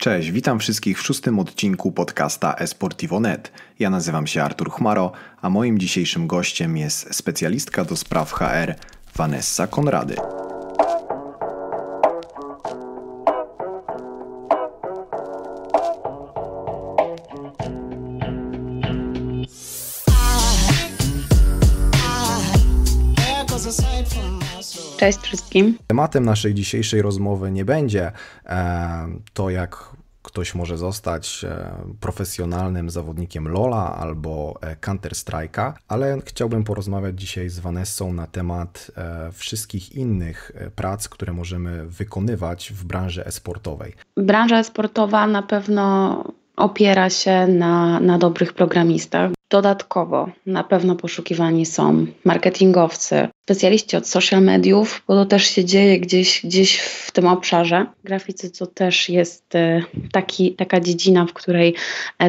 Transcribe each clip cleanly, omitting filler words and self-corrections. Cześć, witam wszystkich w 6. odcinku podcasta Esportivo.net. Ja nazywam się Artur Chmaro, a moim dzisiejszym gościem jest specjalistka do spraw HR Vanessa Konrady. Cześć wszystkim. Tematem naszej dzisiejszej rozmowy nie będzie to, jak ktoś może zostać profesjonalnym zawodnikiem LoL'a albo Counter-Strike'a, ale chciałbym porozmawiać dzisiaj z Vanessą na temat wszystkich innych prac, które możemy wykonywać w branży e-sportowej. Branża e-sportowa na pewno opiera się na dobrych programistach. Dodatkowo na pewno poszukiwani są marketingowcy, specjaliści od social mediów, bo to też się dzieje gdzieś w tym obszarze. Graficy to też jest taka dziedzina, w której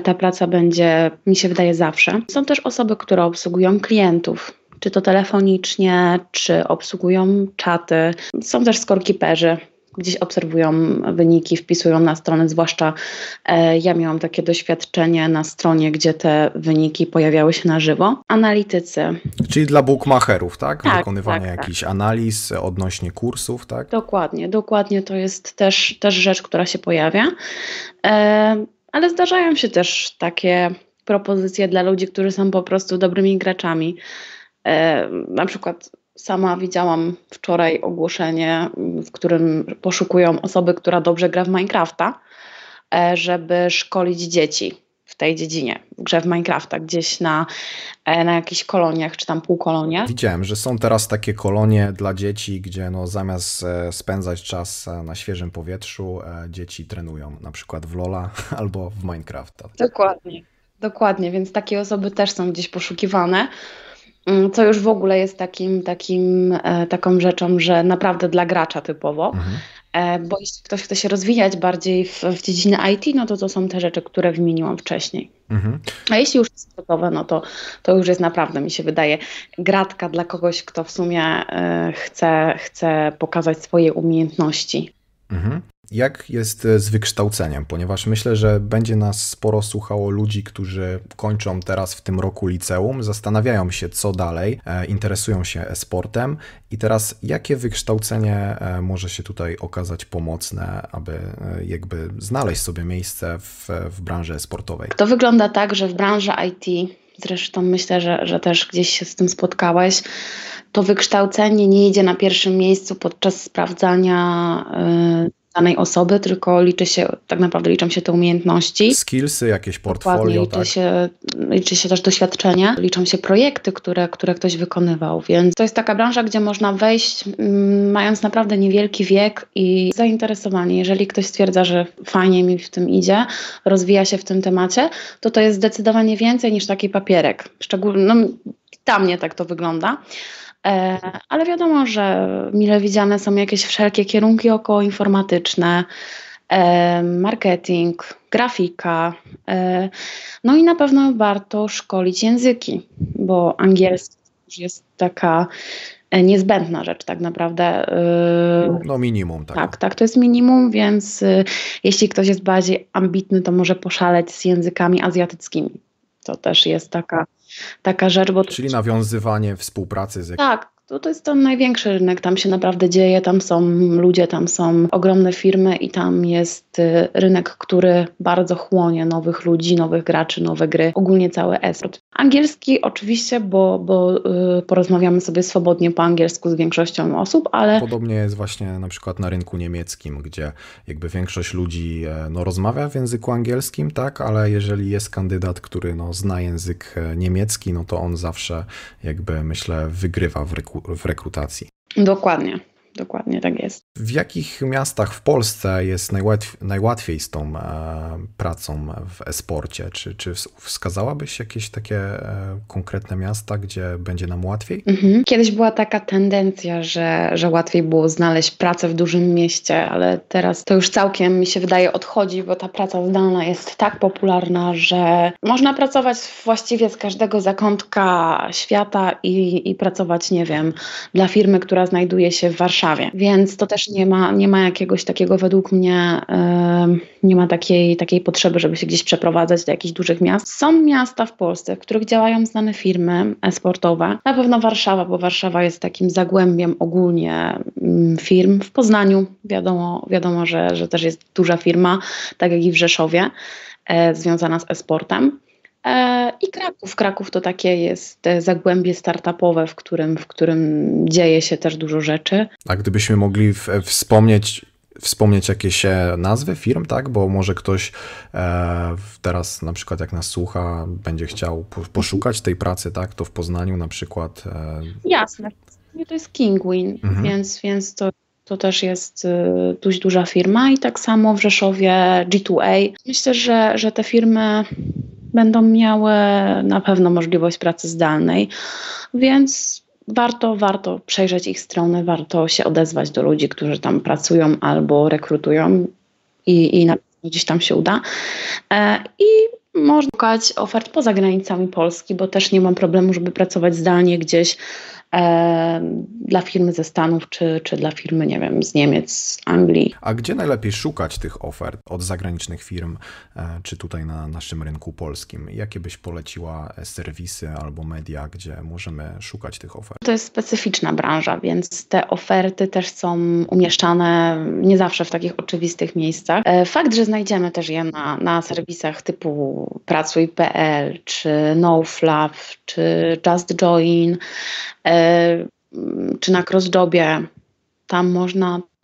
ta praca będzie, mi się wydaje, zawsze. Są też osoby, które obsługują klientów, czy to telefonicznie, czy obsługują czaty. Są też scorekeeperzy. Gdzieś obserwują wyniki, wpisują na stronę, zwłaszcza ja miałam takie doświadczenie na stronie, gdzie te wyniki pojawiały się na żywo. Analitycy. Czyli dla bookmacherów, tak? Wykonywanie jakichś analiz odnośnie kursów, tak? Dokładnie. To jest też rzecz, która się pojawia. Ale zdarzają się też takie propozycje dla ludzi, którzy są po prostu dobrymi graczami. Na przykład sama widziałam wczoraj ogłoszenie, w którym poszukują osoby, która dobrze gra w Minecrafta, żeby szkolić dzieci w tej dziedzinie, w grze w Minecrafta, gdzieś na jakichś koloniach czy tam półkoloniach. Widziałem, że są teraz takie kolonie dla dzieci, gdzie zamiast spędzać czas na świeżym powietrzu, dzieci trenują na przykład w LoL'a albo w Minecrafta. Dokładnie, więc takie osoby też są gdzieś poszukiwane. Co już w ogóle jest taką rzeczą, że naprawdę dla gracza typowo, bo jeśli ktoś chce się rozwijać bardziej w dziedzinie IT, no to są te rzeczy, które wymieniłam wcześniej. A jeśli już jest gotowe, no to już jest naprawdę, mi się wydaje, gratka dla kogoś, kto w sumie chce pokazać swoje umiejętności. Jak jest z wykształceniem? Ponieważ myślę, że będzie nas sporo słuchało ludzi, którzy kończą teraz w tym roku liceum, zastanawiają się, co dalej, interesują się e-sportem i teraz jakie wykształcenie może się tutaj okazać pomocne, aby jakby znaleźć sobie miejsce w branży e-sportowej? To wygląda tak, że w branży IT, zresztą myślę, że też gdzieś się z tym spotkałeś, to wykształcenie nie idzie na pierwszym miejscu podczas sprawdzania danej osoby, tylko liczą się te umiejętności. Skillsy, jakieś portfolio, tak? Liczy się też doświadczenie, liczą się projekty, które ktoś wykonywał, więc to jest taka branża, gdzie można wejść mając naprawdę niewielki wiek i zainteresowanie. Jeżeli ktoś stwierdza, że fajnie mi w tym idzie, rozwija się w tym temacie, to jest zdecydowanie więcej niż taki papierek. Szczególnie, dla mnie tak to wygląda. Ale wiadomo, że mile widziane są jakieś wszelkie kierunki okołoinformatyczne, marketing, grafika. No i na pewno warto szkolić języki, bo angielski jest taka niezbędna rzecz tak naprawdę. No minimum. Tak, to jest minimum, więc jeśli ktoś jest bardziej ambitny, to może poszaleć z językami azjatyckimi. To też jest taka rzecz. Bo czyli nawiązywanie współpracy z... Tak, to jest ten największy rynek, tam się naprawdę dzieje, tam są ludzie, tam są ogromne firmy i tam jest rynek, który bardzo chłonie nowych ludzi, nowych graczy, nowe gry, ogólnie cały esport. Angielski oczywiście, bo porozmawiamy sobie swobodnie po angielsku z większością osób, ale... Podobnie jest właśnie na przykład na rynku niemieckim, gdzie jakby większość ludzi rozmawia w języku angielskim, tak, ale jeżeli jest kandydat, który zna język niemiecki, to on zawsze jakby, myślę, wygrywa w rekrutacji. Dokładnie tak jest. W jakich miastach w Polsce jest najłatwiej z tą pracą w e-sporcie? Czy wskazałabyś jakieś takie konkretne miasta, gdzie będzie nam łatwiej? Kiedyś była taka tendencja, że łatwiej było znaleźć pracę w dużym mieście, ale teraz to już całkiem, mi się wydaje, odchodzi, bo ta praca zdalna jest tak popularna, że można pracować właściwie z każdego zakątka świata i pracować, nie wiem, dla firmy, która znajduje się w Warszawie, Warszawie, więc to też nie ma jakiegoś takiego, według mnie, nie ma takiej potrzeby, żeby się gdzieś przeprowadzać do jakichś dużych miast. Są miasta w Polsce, w których działają znane firmy e-sportowe. Na pewno Warszawa, bo Warszawa jest takim zagłębiem ogólnie firm. W Poznaniu wiadomo, że też jest duża firma, tak jak i w Rzeszowie, związana z e-sportem. I Kraków to takie jest zagłębie startupowe, w którym dzieje się też dużo rzeczy. A gdybyśmy mogli wspomnieć jakieś nazwy firm, tak? Bo może ktoś teraz na przykład, jak nas słucha, będzie chciał poszukać tej pracy, tak? To w Poznaniu na przykład... Jasne, to jest Kinguin, więc to też jest dość duża firma i tak samo w Rzeszowie G2A. Myślę, że te firmy będą miały na pewno możliwość pracy zdalnej, więc warto przejrzeć ich strony, warto się odezwać do ludzi, którzy tam pracują albo rekrutują i na pewno gdzieś tam się uda. I można szukać ofert poza granicami Polski, bo też nie mam problemu, żeby pracować zdalnie gdzieś dla firmy ze Stanów, czy dla firmy, nie wiem, z Niemiec, z Anglii. A gdzie najlepiej szukać tych ofert od zagranicznych firm, czy tutaj na naszym rynku polskim? Jakie byś poleciła serwisy albo media, gdzie możemy szukać tych ofert? To jest specyficzna branża, więc te oferty też są umieszczane nie zawsze w takich oczywistych miejscach. Fakt, że znajdziemy też je na serwisach typu pracuj.pl, czy NoFluff, czy JustJoin, czy na CrossJobie, tam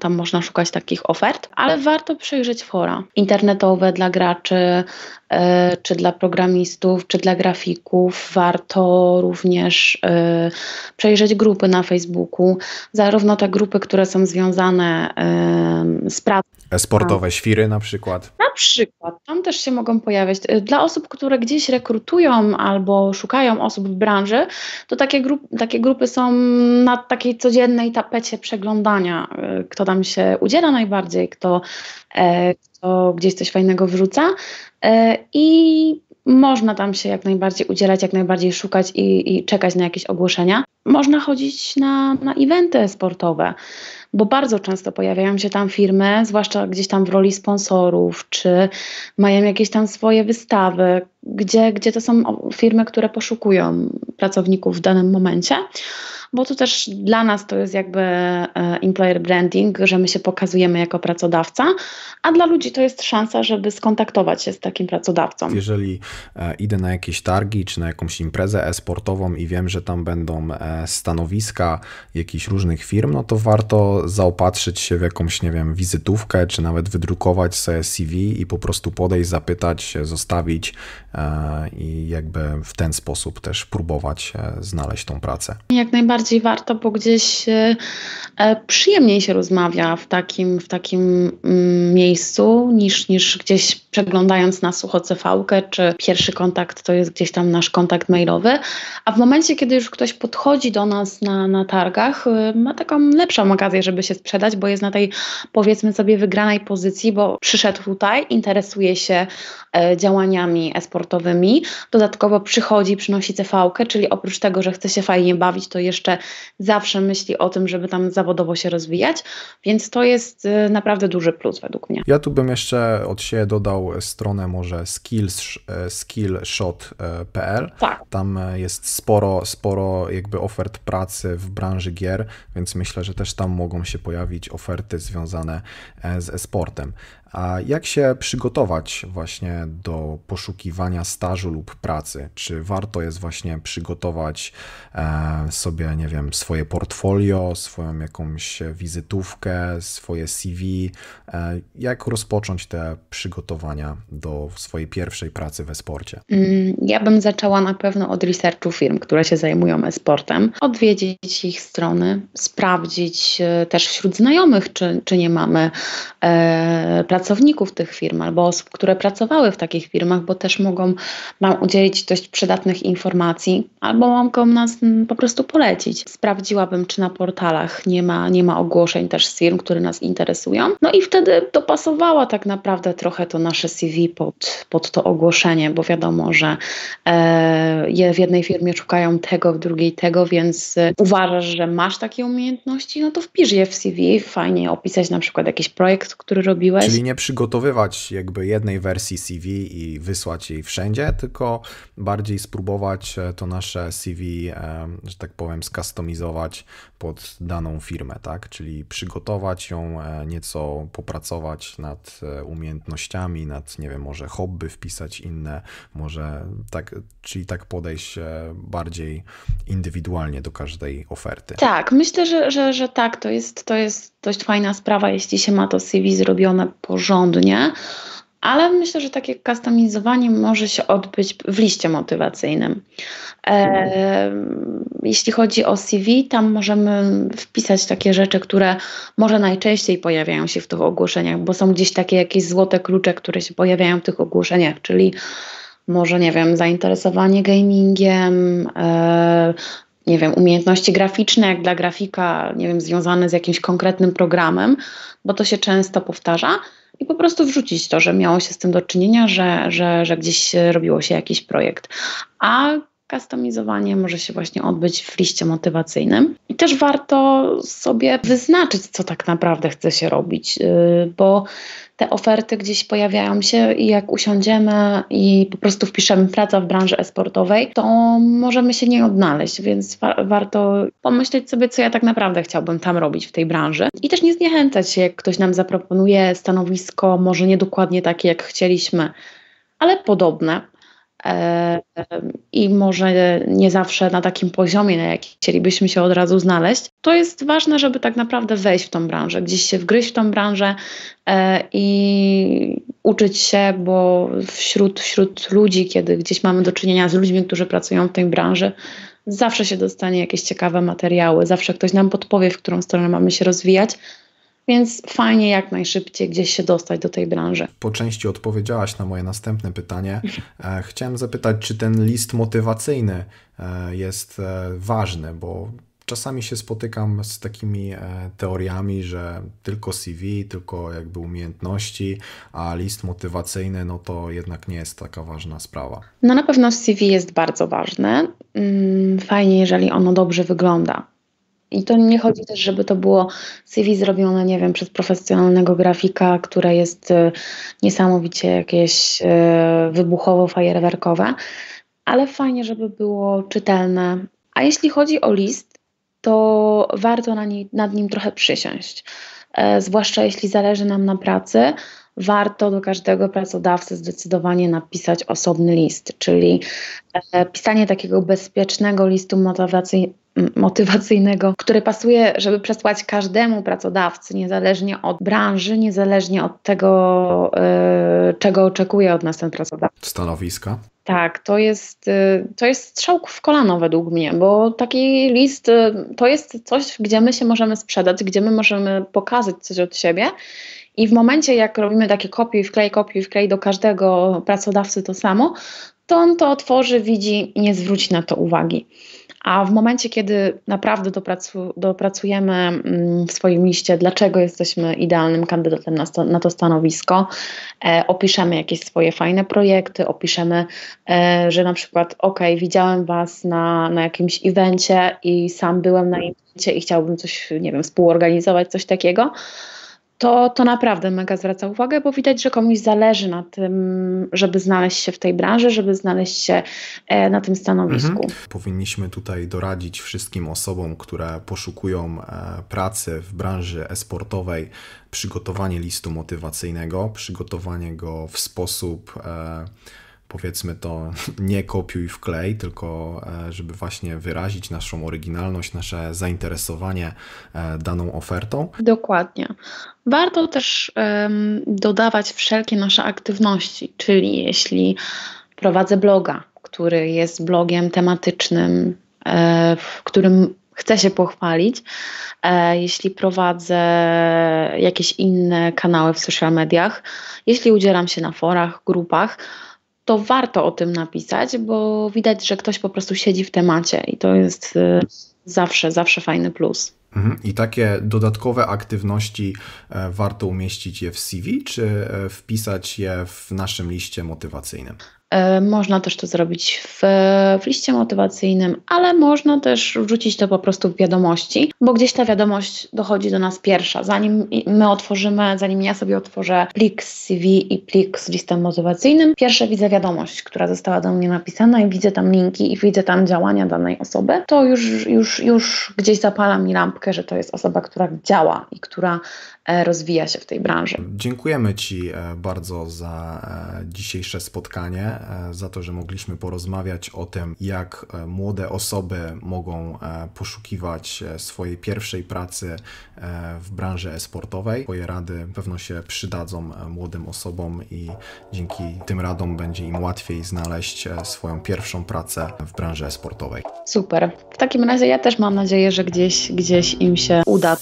można szukać takich ofert, ale warto przejrzeć fora internetowe dla graczy, czy dla programistów, czy dla grafików. Warto również przejrzeć grupy na Facebooku, zarówno te grupy, które są związane z pracą. Sportowe świry na przykład. Na przykład, tam też się mogą pojawiać. Dla osób, które gdzieś rekrutują albo szukają osób w branży, to takie grupy są na takiej codziennej tapecie przeglądania, kto tam się udziela najbardziej, kto gdzieś coś fajnego wrzuca i można tam się jak najbardziej udzielać, jak najbardziej szukać i czekać na jakieś ogłoszenia. Można chodzić na eventy sportowe, bo bardzo często pojawiają się tam firmy, zwłaszcza gdzieś tam w roli sponsorów, czy mają jakieś tam swoje wystawy, gdzie to są firmy, które poszukują pracowników w danym momencie, bo to też dla nas to jest jakby employer branding, że my się pokazujemy jako pracodawca, a dla ludzi to jest szansa, żeby skontaktować się z takim pracodawcą. Jeżeli idę na jakieś targi, czy na jakąś imprezę e-sportową i wiem, że tam będą stanowiska jakichś różnych firm, no to warto zaopatrzyć się w jakąś, nie wiem, wizytówkę, czy nawet wydrukować sobie CV i po prostu podejść, zapytać, zostawić i jakby w ten sposób też próbować znaleźć tą pracę. Jak najbardziej warto, bo gdzieś przyjemniej się rozmawia w takim miejscu niż gdzieś przeglądając na sucho CV-kę, czy pierwszy kontakt to jest gdzieś tam nasz kontakt mailowy, a w momencie, kiedy już ktoś podchodzi do nas na targach, ma taką lepszą okazję, żeby się sprzedać, bo jest na tej, powiedzmy sobie, wygranej pozycji, bo przyszedł tutaj, interesuje się działaniami e-sportowymi, dodatkowo przychodzi, przynosi CV-kę, czyli oprócz tego, że chce się fajnie bawić, to jeszcze zawsze myśli o tym, żeby tam zawodowo się rozwijać, więc to jest naprawdę duży plus według mnie. Ja tu bym jeszcze od siebie dodał stronę może skillshot.pl. Tak. Tam jest sporo jakby ofert pracy w branży gier, więc myślę, że też tam mogą się pojawić oferty związane z e-sportem. A jak się przygotować właśnie do poszukiwania stażu lub pracy? Czy warto jest właśnie przygotować sobie, nie wiem, swoje portfolio, swoją jakąś wizytówkę, swoje CV? Jak rozpocząć te przygotowania do swojej pierwszej pracy w e-sporcie? Ja bym zaczęła na pewno od researchu firm, które się zajmują e-sportem. Odwiedzić ich strony, sprawdzić też wśród znajomych, czy nie mamy pracy pracowników tych firm albo osób, które pracowały w takich firmach, bo też mogą nam udzielić dość przydatnych informacji albo mogą nas po prostu polecić. Sprawdziłabym, czy na portalach nie ma ogłoszeń też z firm, które nas interesują. No i wtedy dopasowała tak naprawdę trochę to nasze CV pod to ogłoszenie, bo wiadomo, że w jednej firmie szukają tego, w drugiej tego, więc uważasz, że masz takie umiejętności, no to wpisz je w CV, fajnie opisać na przykład jakiś projekt, który robiłeś. Czyli nie przygotowywać jakby jednej wersji CV i wysłać jej wszędzie, tylko bardziej spróbować to nasze CV, że tak powiem, skustomizować pod daną firmę, tak? Czyli przygotować ją, nieco popracować nad umiejętnościami, nad, nie wiem, może hobby wpisać inne, może tak, czyli tak podejść bardziej indywidualnie do każdej oferty. Tak, myślę, że tak, to jest dość fajna sprawa, jeśli się ma to CV zrobione porządnie. Ale myślę, że takie customizowanie może się odbyć w liście motywacyjnym. Jeśli chodzi o CV, tam możemy wpisać takie rzeczy, które może najczęściej pojawiają się w tych ogłoszeniach, bo są gdzieś takie jakieś złote klucze, które się pojawiają w tych ogłoszeniach, czyli może, nie wiem, zainteresowanie gamingiem, nie wiem, umiejętności graficzne, jak dla grafika, nie wiem, związane z jakimś konkretnym programem, bo to się często powtarza. I po prostu wrzucić to, że miało się z tym do czynienia, że gdzieś robiło się jakiś projekt. A customizowanie może się właśnie odbyć w liście motywacyjnym. I też warto sobie wyznaczyć, co tak naprawdę chce się robić, bo te oferty gdzieś pojawiają się i jak usiądziemy i po prostu wpiszemy praca w branży e-sportowej, to możemy się nie odnaleźć, więc warto pomyśleć sobie, co ja tak naprawdę chciałbym tam robić w tej branży. I też nie zniechęcać się, jak ktoś nam zaproponuje stanowisko, może nie dokładnie takie, jak chcieliśmy, ale podobne. I może nie zawsze na takim poziomie, na jakim chcielibyśmy się od razu znaleźć. To jest ważne, żeby tak naprawdę wejść w tą branżę, gdzieś się wgryźć w tą branżę i uczyć się, bo wśród ludzi, kiedy gdzieś mamy do czynienia z ludźmi, którzy pracują w tej branży, zawsze się dostanie jakieś ciekawe materiały, zawsze ktoś nam podpowie, w którą stronę mamy się rozwijać. Więc fajnie jak najszybciej gdzieś się dostać do tej branży. Po części odpowiedziałaś na moje następne pytanie. Chciałem zapytać, czy ten list motywacyjny jest ważny, bo czasami się spotykam z takimi teoriami, że tylko CV, tylko jakby umiejętności, a list motywacyjny, no to jednak nie jest taka ważna sprawa. No na pewno CV jest bardzo ważne. Fajnie, jeżeli ono dobrze wygląda. I to nie chodzi też, żeby to było CV zrobione, nie wiem, przez profesjonalnego grafika, które jest niesamowicie jakieś wybuchowo-fajerwerkowe, ale fajnie, żeby było czytelne. A jeśli chodzi o list, to warto nad nim trochę przysiąść. Zwłaszcza jeśli zależy nam na pracy, warto do każdego pracodawcy zdecydowanie napisać osobny list, czyli pisanie takiego bezpiecznego listu motywacyjnego, który pasuje, żeby przesłać każdemu pracodawcy, niezależnie od branży, niezależnie od tego, czego oczekuje od nas ten pracodawca. Stanowiska? Tak, to jest strzał w kolano według mnie, bo taki list to jest coś, gdzie my się możemy sprzedać, gdzie my możemy pokazać coś od siebie. I w momencie, jak robimy takie kopiuj, wklej do każdego pracodawcy to samo, to on to otworzy, widzi i nie zwróci na to uwagi. A w momencie, kiedy naprawdę dopracujemy w swoim liście, dlaczego jesteśmy idealnym kandydatem na to stanowisko, opiszemy jakieś swoje fajne projekty, opiszemy, że na przykład widziałem Was na jakimś evencie i sam byłem na evencie i chciałbym coś, nie wiem, współorganizować, coś takiego, to naprawdę mega zwraca uwagę, bo widać, że komuś zależy na tym, żeby znaleźć się w tej branży, żeby znaleźć się na tym stanowisku. Powinniśmy tutaj doradzić wszystkim osobom, które poszukują pracy w branży e-sportowej, przygotowanie listu motywacyjnego, przygotowanie go w sposób... powiedzmy to nie kopiuj wklej, tylko żeby właśnie wyrazić naszą oryginalność, nasze zainteresowanie daną ofertą. Dokładnie. Warto też dodawać wszelkie nasze aktywności, czyli jeśli prowadzę bloga, który jest blogiem tematycznym, w którym chcę się pochwalić, jeśli prowadzę jakieś inne kanały w social mediach, jeśli udzielam się na forach, grupach, to warto o tym napisać, bo widać, że ktoś po prostu siedzi w temacie i to jest zawsze fajny plus. I takie dodatkowe aktywności warto umieścić je w CV, czy wpisać je w naszym liście motywacyjnym? Można też to zrobić w liście motywacyjnym, ale można też wrzucić to po prostu w wiadomości, bo gdzieś ta wiadomość dochodzi do nas pierwsza. Zanim ja sobie otworzę plik z CV i plik z listem motywacyjnym, pierwsze widzę wiadomość, która została do mnie napisana i widzę tam linki i widzę tam działania danej osoby, to już gdzieś zapala mi lampkę, że to jest osoba, która działa i która rozwija się w tej branży. Dziękujemy Ci bardzo za dzisiejsze spotkanie, za to, że mogliśmy porozmawiać o tym, jak młode osoby mogą poszukiwać swojej pierwszej pracy w branży e-sportowej. Twoje rady pewno się przydadzą młodym osobom i dzięki tym radom będzie im łatwiej znaleźć swoją pierwszą pracę w branży e-sportowej. Super. W takim razie ja też mam nadzieję, że gdzieś im się uda.